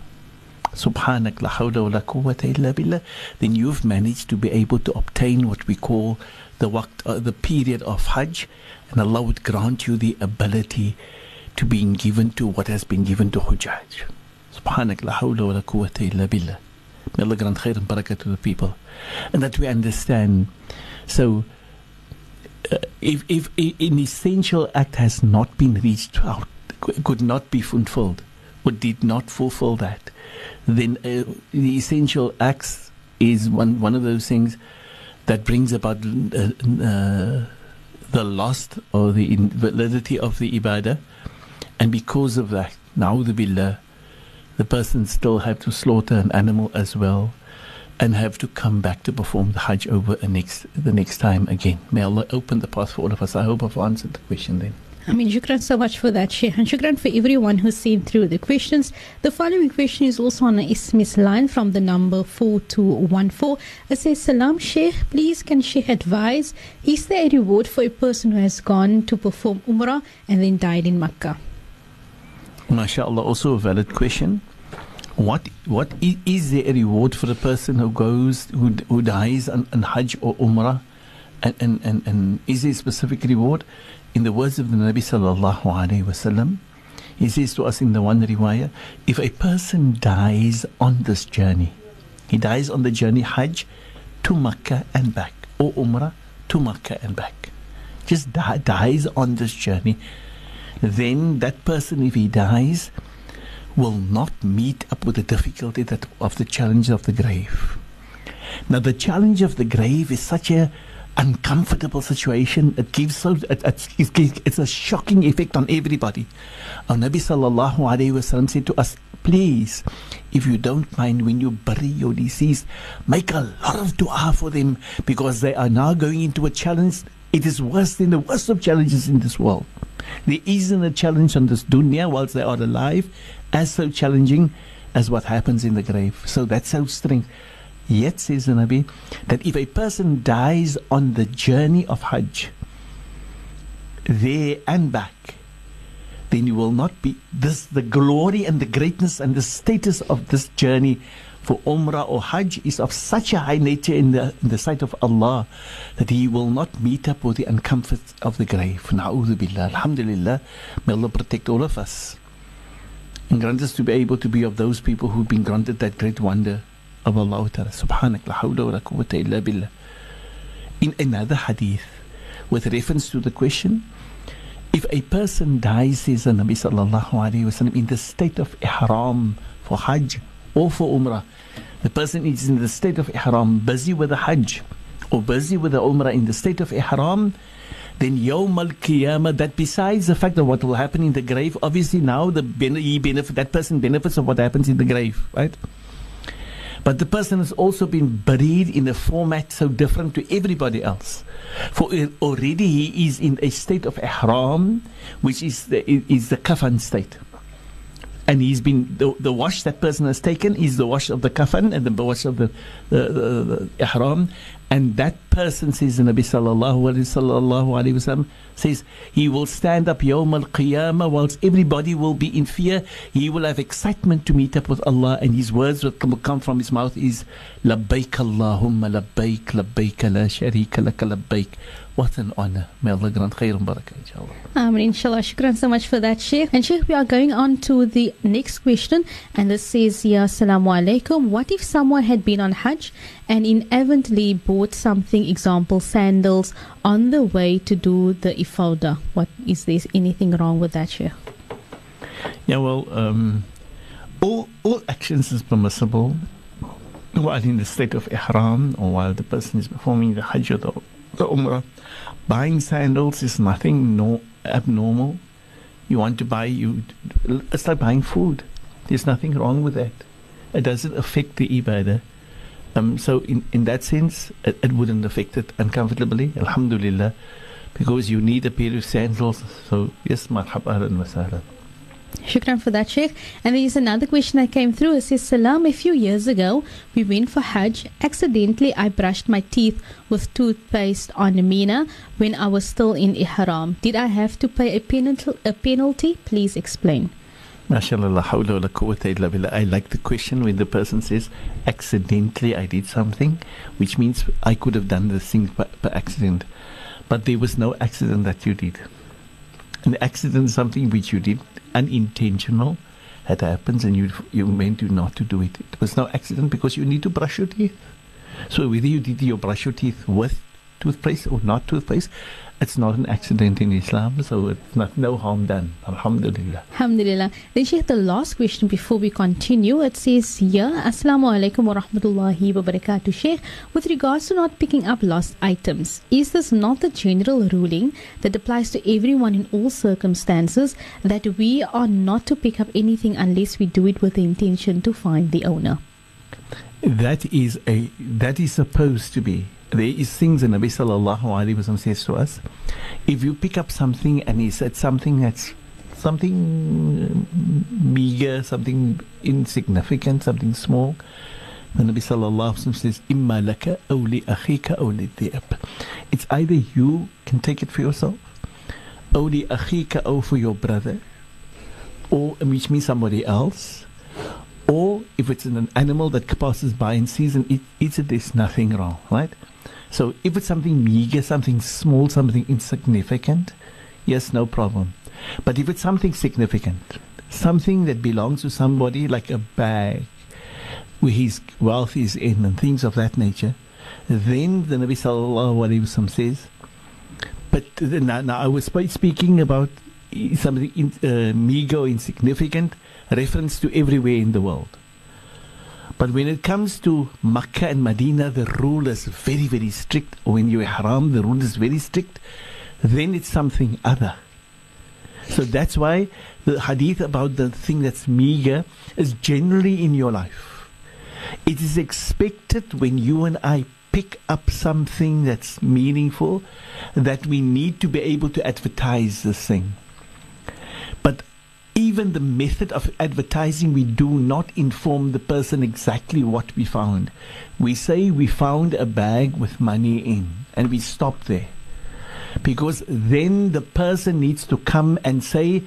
subhanak la hawla wa la quwwata illa billah, then you've managed to be able to obtain what we call the waqt, the period of Hajj, and Allah would grant you the ability to being given to what has been given to Hujjaj. Subhanak la hawla wa la quwwata illa billah. May Allah grant khair and barakah to the people, and that we understand. So if an essential act has not been reached out, could not be fulfilled, or did not fulfill that, then the essential acts is one of those things that brings about the loss or the invalidity of the ibadah, and because of that, na'udhu billah, the person still have to slaughter an animal as well, and have to come back to perform the Hajj over the next time again. May Allah open the path for all of us. I hope I've answered the question then. I mean, shukran so much for that, Sheikh, and shukran for everyone who sent through the questions. The following question is also on an SMS line from the number 4214. It says, Salam, Sheikh, please can Sheikh advise, is there a reward for a person who has gone to perform Umrah and then died in Makkah? MashaAllah, also a valid question. What is there a reward for a person who goes, who dies on Hajj or Umrah, and is there a specific reward? In the words of the Nabi sallallahu alaihi wasallam, he says to us in the one riwayah, if a person dies on this journey, he dies on the journey Hajj to Makkah and back, or Umrah to Makkah and back, just dies on this journey, then that person, if he dies, will not meet up with the difficulty of the challenge of the grave. Now, the challenge of the grave is such a uncomfortable situation. It gives it's a shocking effect on everybody. Our Nabi sallallahu alaihi wasallam said to us, please, if you don't mind, when you bury your deceased, make a lot of dua for them, because they are now going into a challenge. It is worse than the worst of challenges in this world. There isn't a challenge on this dunya whilst they are alive as so challenging as what happens in the grave. So that's our strength. Yet, says the Nabi, that if a person dies on the journey of Hajj, there and back, then you will not be this. The glory and the greatness and the status of this journey for Umrah or Hajj is of such a high nature in the sight of Allah that he will not meet up with the uncomfort of the grave. Na'udhu billah. Alhamdulillah. May Allah protect all of us and grant us to be able to be of those people who've been granted that great wonder of Allah Ta'ala. Subhanak la hawla wa la quwwata illa billah. In another hadith, with reference to the question, if a person dies, says the Nabi sallallahu alayhi wa sallam, in the state of ihram for Hajj or for Umrah, the person is in the state of ihram, busy with the Hajj or busy with the Umrah in the state of ihram, then Yawm al-Qiyamah, that besides the fact of what will happen in the grave, obviously now that person benefits of what happens in the grave, right? But the person has also been buried in a format so different to everybody else. For already he is in a state of ihram, which is the kafan state. And he's been, the wash that person has taken is the wash of the kafan and the wash of the ihram. And that person, says the Nabi ﷺ, says he will stand up Yawm al-Qiyamah whilst everybody will be in fear. He will have excitement to meet up with Allah, and his words that will come from his mouth is Labbaik Allahumma Labbaik Labbaik La Sharika Laka Labbaik. What an honor. May Allah grant khair and barakah, inshallah. Inshallah. Shukran so much for that, Sheikh. And Sheikh, we are going on to the next question. And this says, Ya Salamu Alaikum. What if someone had been on Hajj and inadvertently bought something, example, sandals, on the way to do the ifadah? What is there anything wrong with that, Sheikh? Yeah, well, all actions is permissible while in the state of ihram or while the person is performing the Hajj or the Umrah. Buying sandals is nothing abnormal. You want to buy, it's like buying food. There's nothing wrong with that. It doesn't affect the ibadah. So in that sense, it wouldn't affect it uncomfortably, alhamdulillah, because you need a pair of sandals. So yes, marhaban and wasahlan. Shukran for that, Sheikh. And there is another question that came through. It says, Salam, a few years ago, we went for Hajj. Accidentally, I brushed my teeth with toothpaste on Mina when I was still in Ihram. Did I have to pay a penalty? Please explain. MashaAllah, hawla wa quwwata illa billah. I like the question when the person says, accidentally I did something, which means I could have done this thing by accident. But there was no accident that you did. An accident is something which you did unintentional, that happens, and you meant to not to do it. It was no accident because you need to brush your teeth. So whether you did your brush your teeth with toothpaste or not toothpaste, it's not an accident in Islam, so it's no harm done. Alhamdulillah. Alhamdulillah. Then Sheikh, the last question before we continue, it says, Yeah, Assalamu alaikum wa rahmatullahi wa barakatuh, Sheikh. With regards to not picking up lost items, is this not the general ruling that applies to everyone in all circumstances, that we are not to pick up anything unless we do it with the intention to find the owner? That is supposed to be. There is things the Nabi sallallahu alaihi wasallam says to us, if you pick up something and he said something that's something meager, something insignificant, something small, the Nabi sallallahu alaihi wasallam says, Imma laka aw li akhika aw li dhi'b. It's either you can take it for yourself, aw li akhika, or for your brother, or which means somebody else. Or if it's an animal that passes by and sees and eats it, there's nothing wrong, right? So if it's something meager, something small, something insignificant, yes, no problem. But if it's something significant, something that belongs to somebody, like a bag where his wealth is in and things of that nature, then the Nabi sallallahu alaihi wasallam says, but now I was speaking about something meager, insignificant, reference to everywhere in the world. But when it comes to Makkah and Medina, the rule is very, very strict. When you ihram, the rule is very strict. Then it's something other. So that's why the hadith about the thing that's meager is generally in your life. It is expected when you and I pick up something that's meaningful that we need to be able to advertise this thing. But even the method of advertising, we do not inform the person exactly what we found. We say we found a bag with money in, and we stop there. Because then the person needs to come and say,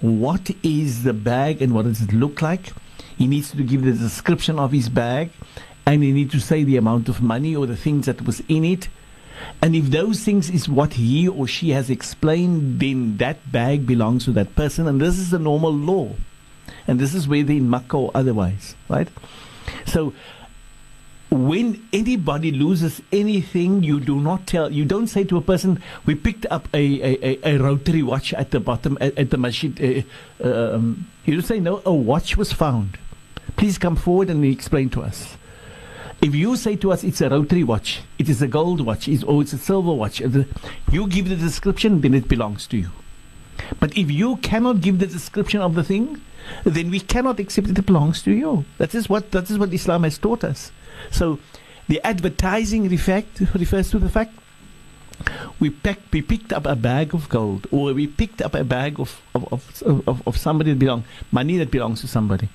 what is the bag and what does it look like? He needs to give the description of his bag, and he needs to say the amount of money or the things that was in it. And if those things is what he or she has explained, then that bag belongs to that person. And this is the normal law. And this is whether in Makkah or otherwise, right? So when anybody loses anything, you do not tell, you don't say to a person, we picked up a rotary watch at the bottom, at the masjid. You say, no, a watch was found. Please come forward and explain to us. If you say to us it's a rotary watch, it is a gold watch, or it's a silver watch, you give the description, then it belongs to you. But if you cannot give the description of the thing, then we cannot accept it belongs to you. That is what Islam has taught us. So the advertising refers to the fact we picked up a bag of gold, or we picked up a bag of somebody that belongs, money that belongs to somebody.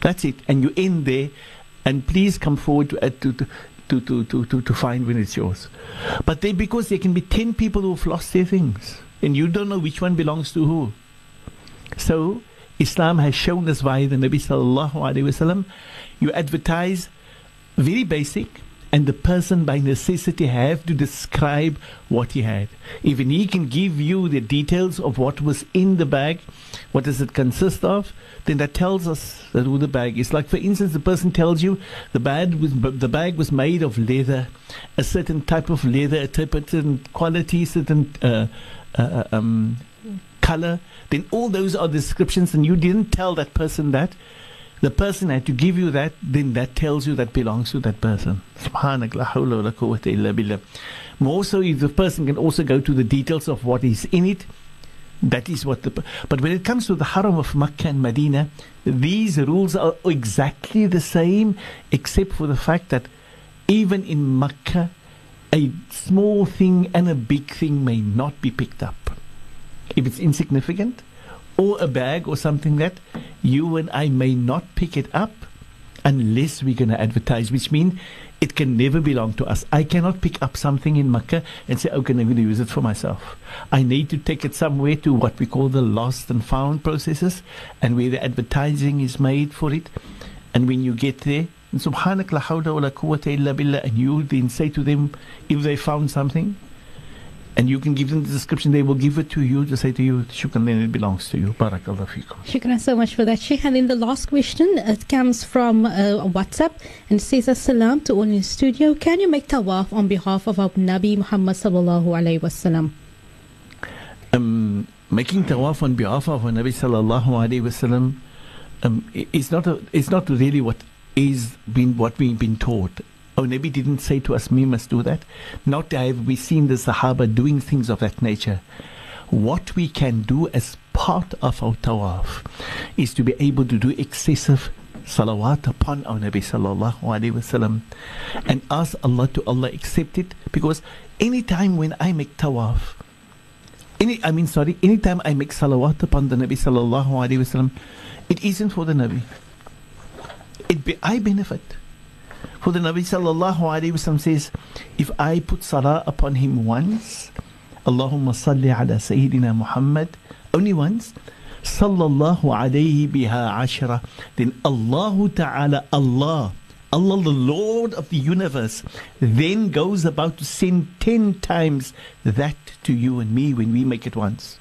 That's it. And you end there. And please come forward to to find when it's yours. But they, because there can be 10 people who have lost their things, and you don't know which one belongs to who. So Islam has shown us via the Nabi sallallahu alaihi wasallam, you advertise very basic, and the person by necessity have to describe what he had. Even he can give you the details of what was in the bag, what does it consist of, then that tells us that who the bag is. Like for instance, the person tells you the bag was made of leather, a certain type of leather, a certain quality, certain color. Then all those are descriptions, and you didn't tell that person that. The person had to give you that, then that tells you that belongs to that person. Subhanak la hawla wa la quwwata illa billah. More so, if the person can also go to the details of what is in it, that is what the... But when it comes to the haram of Makkah and Medina, these rules are exactly the same, except for the fact that even in Makkah, a small thing and a big thing may not be picked up. If it's insignificant, or a bag or something, that you and I may not pick it up unless we're going to advertise, which means it can never belong to us. I cannot pick up something in Makkah and say, okay, I'm going to use it for myself. I need to take it somewhere to what we call the lost and found processes, and where the advertising is made for it. And when you get there, and subhanak la hawla wa la quwwata illa billah, and you then say to them, if they found something, and you can give them the description, they will give it to you, to say to you, shukran, then it belongs to you. Barakallah fikum. Shukran so much for that, Sheikh. And then the last question, it comes from WhatsApp, and says, Assalam to all in the studio. Can you make tawaf on behalf of our Nabi Muhammad sallallahu alayhi wasallam? Making tawaf on behalf of our Nabi sallallahu alayhi wasallam is not really what we've been taught. Our Nabi didn't say to us, we must do that. Not have we seen the Sahaba doing things of that nature. What we can do as part of our tawaf is to be able to do excessive salawat upon our Nabi sallallahu alaihi wasallam, and ask Allah to accept it. Because anytime I make salawat upon the Nabi sallallahu alaihi wasallam, it isn't for the Nabi. I benefit. For the Nabi sallallahu alayhi wa sallam says, if I put salah upon him once, Allahumma salli ala Sayyidina Muhammad, only once, sallallahu alayhi biha ashra, then Allahu ta'ala, Allah the Lord of the universe, then goes about to send 10 times that to you and me when we make it once.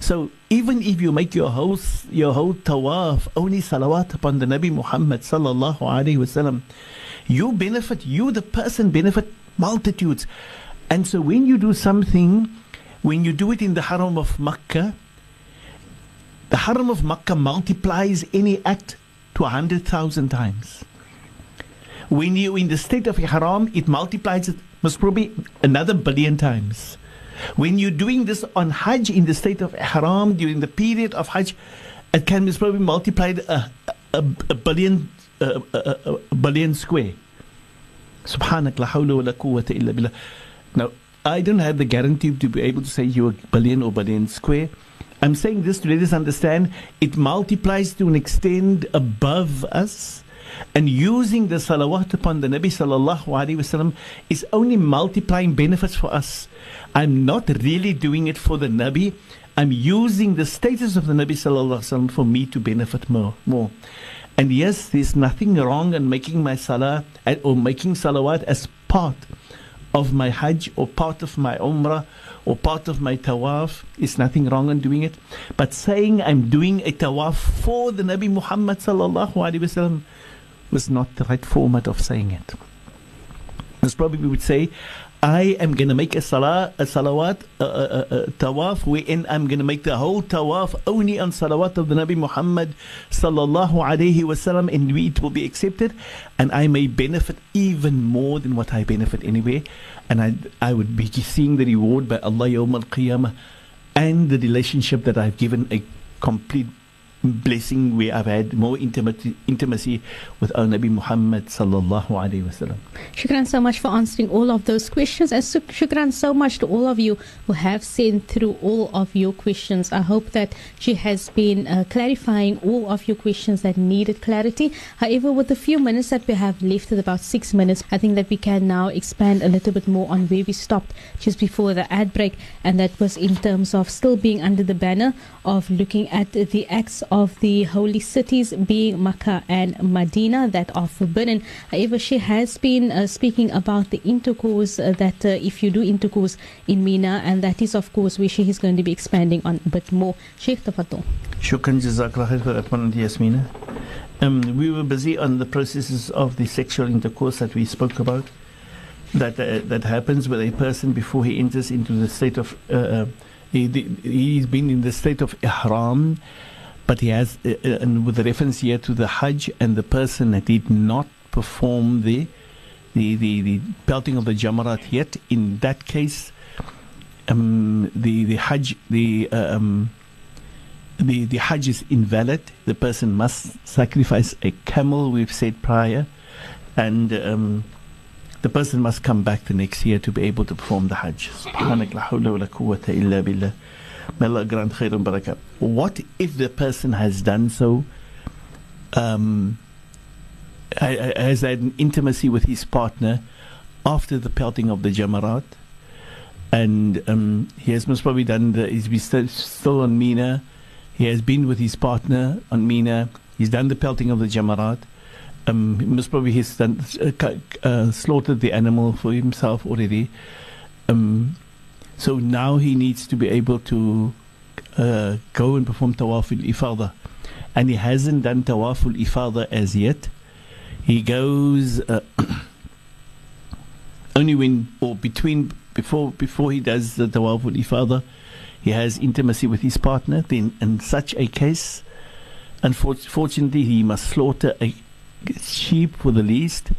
So even if you make your whole tawaf only salawat upon the Nabi Muhammad sallallahu alaihi wasallam, you benefit, you the person benefit multitudes. And so when you do something, when you do it in the haram of Makkah, the haram of Makkah multiplies any act to 100,000 times. When you're in the state of ihram, it multiplies it most probably another 1,000,000,000 times. When you're doing this on Hajj in the state of Ihram during the period of Hajj, it can be probably multiplied a billion square. Subhanak la hawla wa la quwwata illa billah. Now, I don't have the guarantee to be able to say you're a billion or billion square. I'm saying this to let us understand it multiplies to an extent above us. And using the salawat upon the Nabi sallallahu alaihi wasallam is only multiplying benefits for us. I'm not really doing it for the Nabi. I'm using the status of the Nabi sallallahu alaihi wasallam for me to benefit more. And yes, there's nothing wrong in making my salah or making salawat as part of my Hajj or part of my Umrah or part of my tawaf. There's nothing wrong in doing it. But saying I'm doing a tawaf for the Nabi Muhammad sallallahu alaihi wasallam was not the right format of saying it. Most probably we would say, I am going to make a tawaf, wherein I'm going to make the whole tawaf only on salawat of the Nabi Muhammad sallallahu alayhi wasallam, and it will be accepted, and I may benefit even more than what I benefit anyway, and I would be seeing the reward by Allah yawm al-qiyamah, and the relationship that I've given a complete blessing where I've had more intimacy with our Nabi Muhammad sallallahu alaihi wasallam. Shukran so much for answering all of those questions, and shukran so much to all of you who have sent through all of your questions. I hope that she has been clarifying all of your questions that needed clarity. However, with the few minutes that we have left, at about 6 minutes, I think that we can now expand a little bit more on where we stopped just before the ad break, and that was in terms of still being under the banner of looking at the acts of the holy cities, being Makkah and Medina, that are forbidden. However, she has been speaking about the intercourse that if you do intercourse in Mina, and that is of course where she is going to be expanding on a bit more. Sheikh Tafatul. Shukran Jazakallah Khair for that one, Yasmina. We were busy on the processes of the sexual intercourse that we spoke about, that happens with a person before he enters into the state of he's been in the state of ihram, but he has and with reference here to the Hajj and the person that did not perform the pelting of the Jamarat yet. In that case, the Hajj is invalid. The person must sacrifice a camel, we've said prior, and the person must come back the next year to be able to perform the Hajj. Subhanak la hawla wa la quwwata illa billah. May Allah grant khair and barakah. What if the person has done so, has had an intimacy with his partner after the pelting of the Jamarat, and he has most probably done he's still on Mina, he has been with his partner on Mina, he's done the pelting of the Jamarat, most probably he's done, slaughtered the animal for himself already, so now he needs to be able to go and perform Tawaf al-Ifadah, and he hasn't done Tawaf al-Ifadah as yet. He goes only when or between before he does the Tawaf al-Ifadah, he has intimacy with his partner. Then in such a case, unfortunately, he must slaughter a sheep for the least,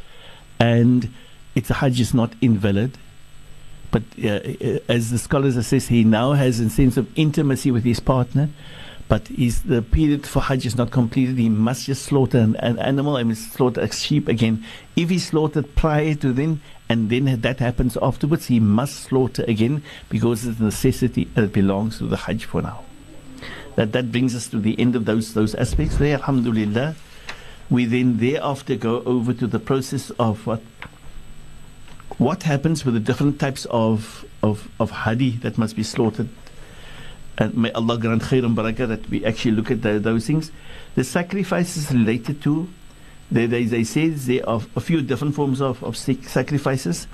and its Hajj is not invalid. But as the scholars assess, he now has a sense of intimacy with his partner, but the period for Hajj is not completed. He must just slaughter an animal, and slaughter a sheep again. If he slaughtered prior to then, and then that happens afterwards, he must slaughter again, because it's a necessity that belongs to the Hajj for now. That brings us to the end of those aspects. There, alhamdulillah, we then thereafter go over to the process of what happens with the different types of hadi that must be slaughtered. And may Allah grant khair and barakah that we actually look at those things. The sacrifices related to, they say there are a few different forms of sacrifices.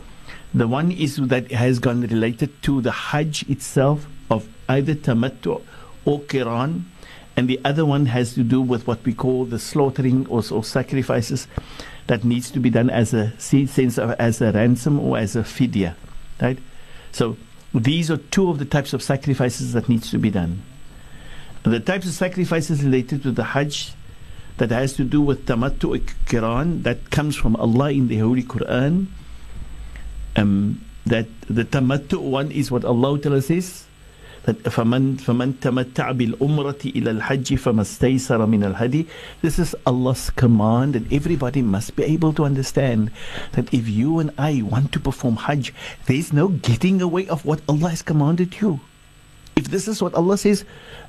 The one is that has gone related to the Hajj itself, of either tamattu or qiran, and the other one has to do with what we call the slaughtering or sacrifices that needs to be done as a ransom or as a fidya, right? So these are two of the types of sacrifices that needs to be done. The types of sacrifices related to the Hajj that has to do with tamattu qiran, that comes from Allah in the Holy Quran. That the tamattu one is what Allah Ta'ala says, that فَمَنْ تَمَتَّعَ بِالْأُمْرَةِ إِلَى الْحَجِّ فَمَسْتَيْسَرَ مِنَ الْهَدِي. This is Allah's command, and everybody must be able to understand that if you and I want to perform Hajj, there is no getting away of what Allah has commanded you. If this is what Allah says,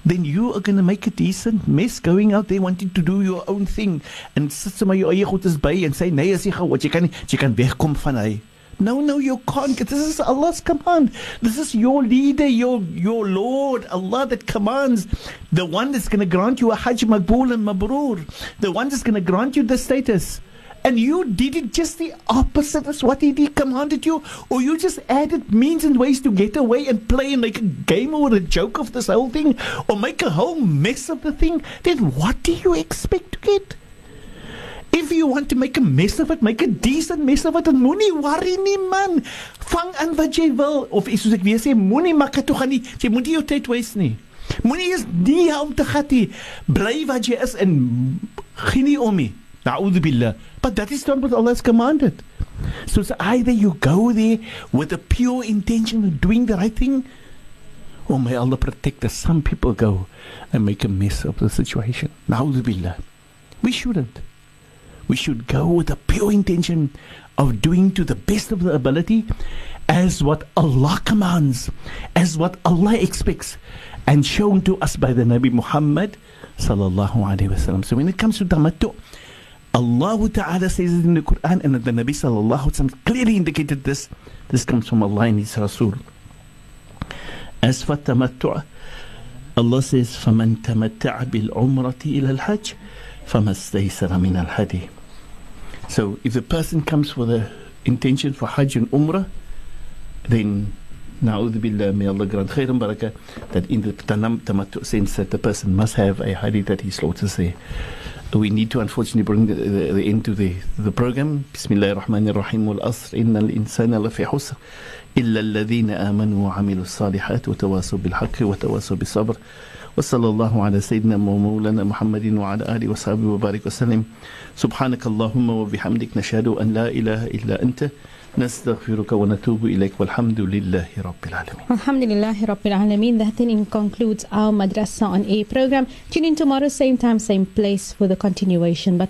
then you are going to make a decent mess going out there wanting to do your own thing, and sit somewhere your eie goedes by and say, nee, as jy gou wat, jy kan wegkom van hy. No, you can't. This is Allah's command. This is your leader, your Lord, Allah, that commands. The one that's going to grant you a Hajj Maqbool and Mabroor. The one that's going to grant you the status. And you did it just the opposite of what he commanded you. Or you just added means and ways to get away and play and make a game or a joke of this whole thing. Or make a whole mess of the thing. Then what do you expect to get? If you want to make a mess of it, make a decent mess of it, and moenie worry nie, man. Vang aan wat jy wil, of soos ek weer sê, moenie makke toe gaan nie, jy moet nie jou tyd wees nie. Moenie eens nie om te gat nie. Bly wat jy is en gee nie om nie. Na'udhu billah. But that is not what Allah has commanded. So it's either you go there with a pure intention of doing the right thing, Oh, may Allah protect us. Some people go and make a mess of the situation. Na'udhu billah. We shouldn't. We should go with the pure intention of doing to the best of the ability as what Allah commands, as what Allah expects, and shown to us by the Nabi Muhammad sallallahu alaihi wasallam. So when it comes to tamattu, Allah Ta'ala says it in the Quran, and the Nabi sallallahu alaihi wasallam clearly indicated this. This comes from Allah and His Rasul. As for tamattu, Allah says, فَمَنْ تَمَتَّعَ بِالْعُمْرَةِ إِلَى الْحَجِّ فَمَا اسْتَيْسَرَ مِنَ الْهَدِي. So if the person comes with the intention for Hajj and Umrah, then na'udhu billah, may Allah grant khairan barakah, that in the tamattu sense that the person must have a hadith that he slaughters there. We need to unfortunately bring the end to the program. Bismillahir Rahmanir Rahim. Wal asr innal insana lafi husr illa alladhina amanu wa amilus salihati wa tawasaw bil haqqi wa tawasaw bis sabr. Wa sallallahu ala sayyidina mawlana Muhammadin wa ala alihi wa sahbihi wa barik wa sallim. Subhanakallahumma wa bihamdik nashhadu an la ilaha illa anta nastaghfiruka wa natubu ilaik. Walhamdulillahi rabbil alamin. Alhamdulillahi rabbil alamin. That then concludes our Madrasa on Air program. Tune in tomorrow, same time, same place for the continuation. But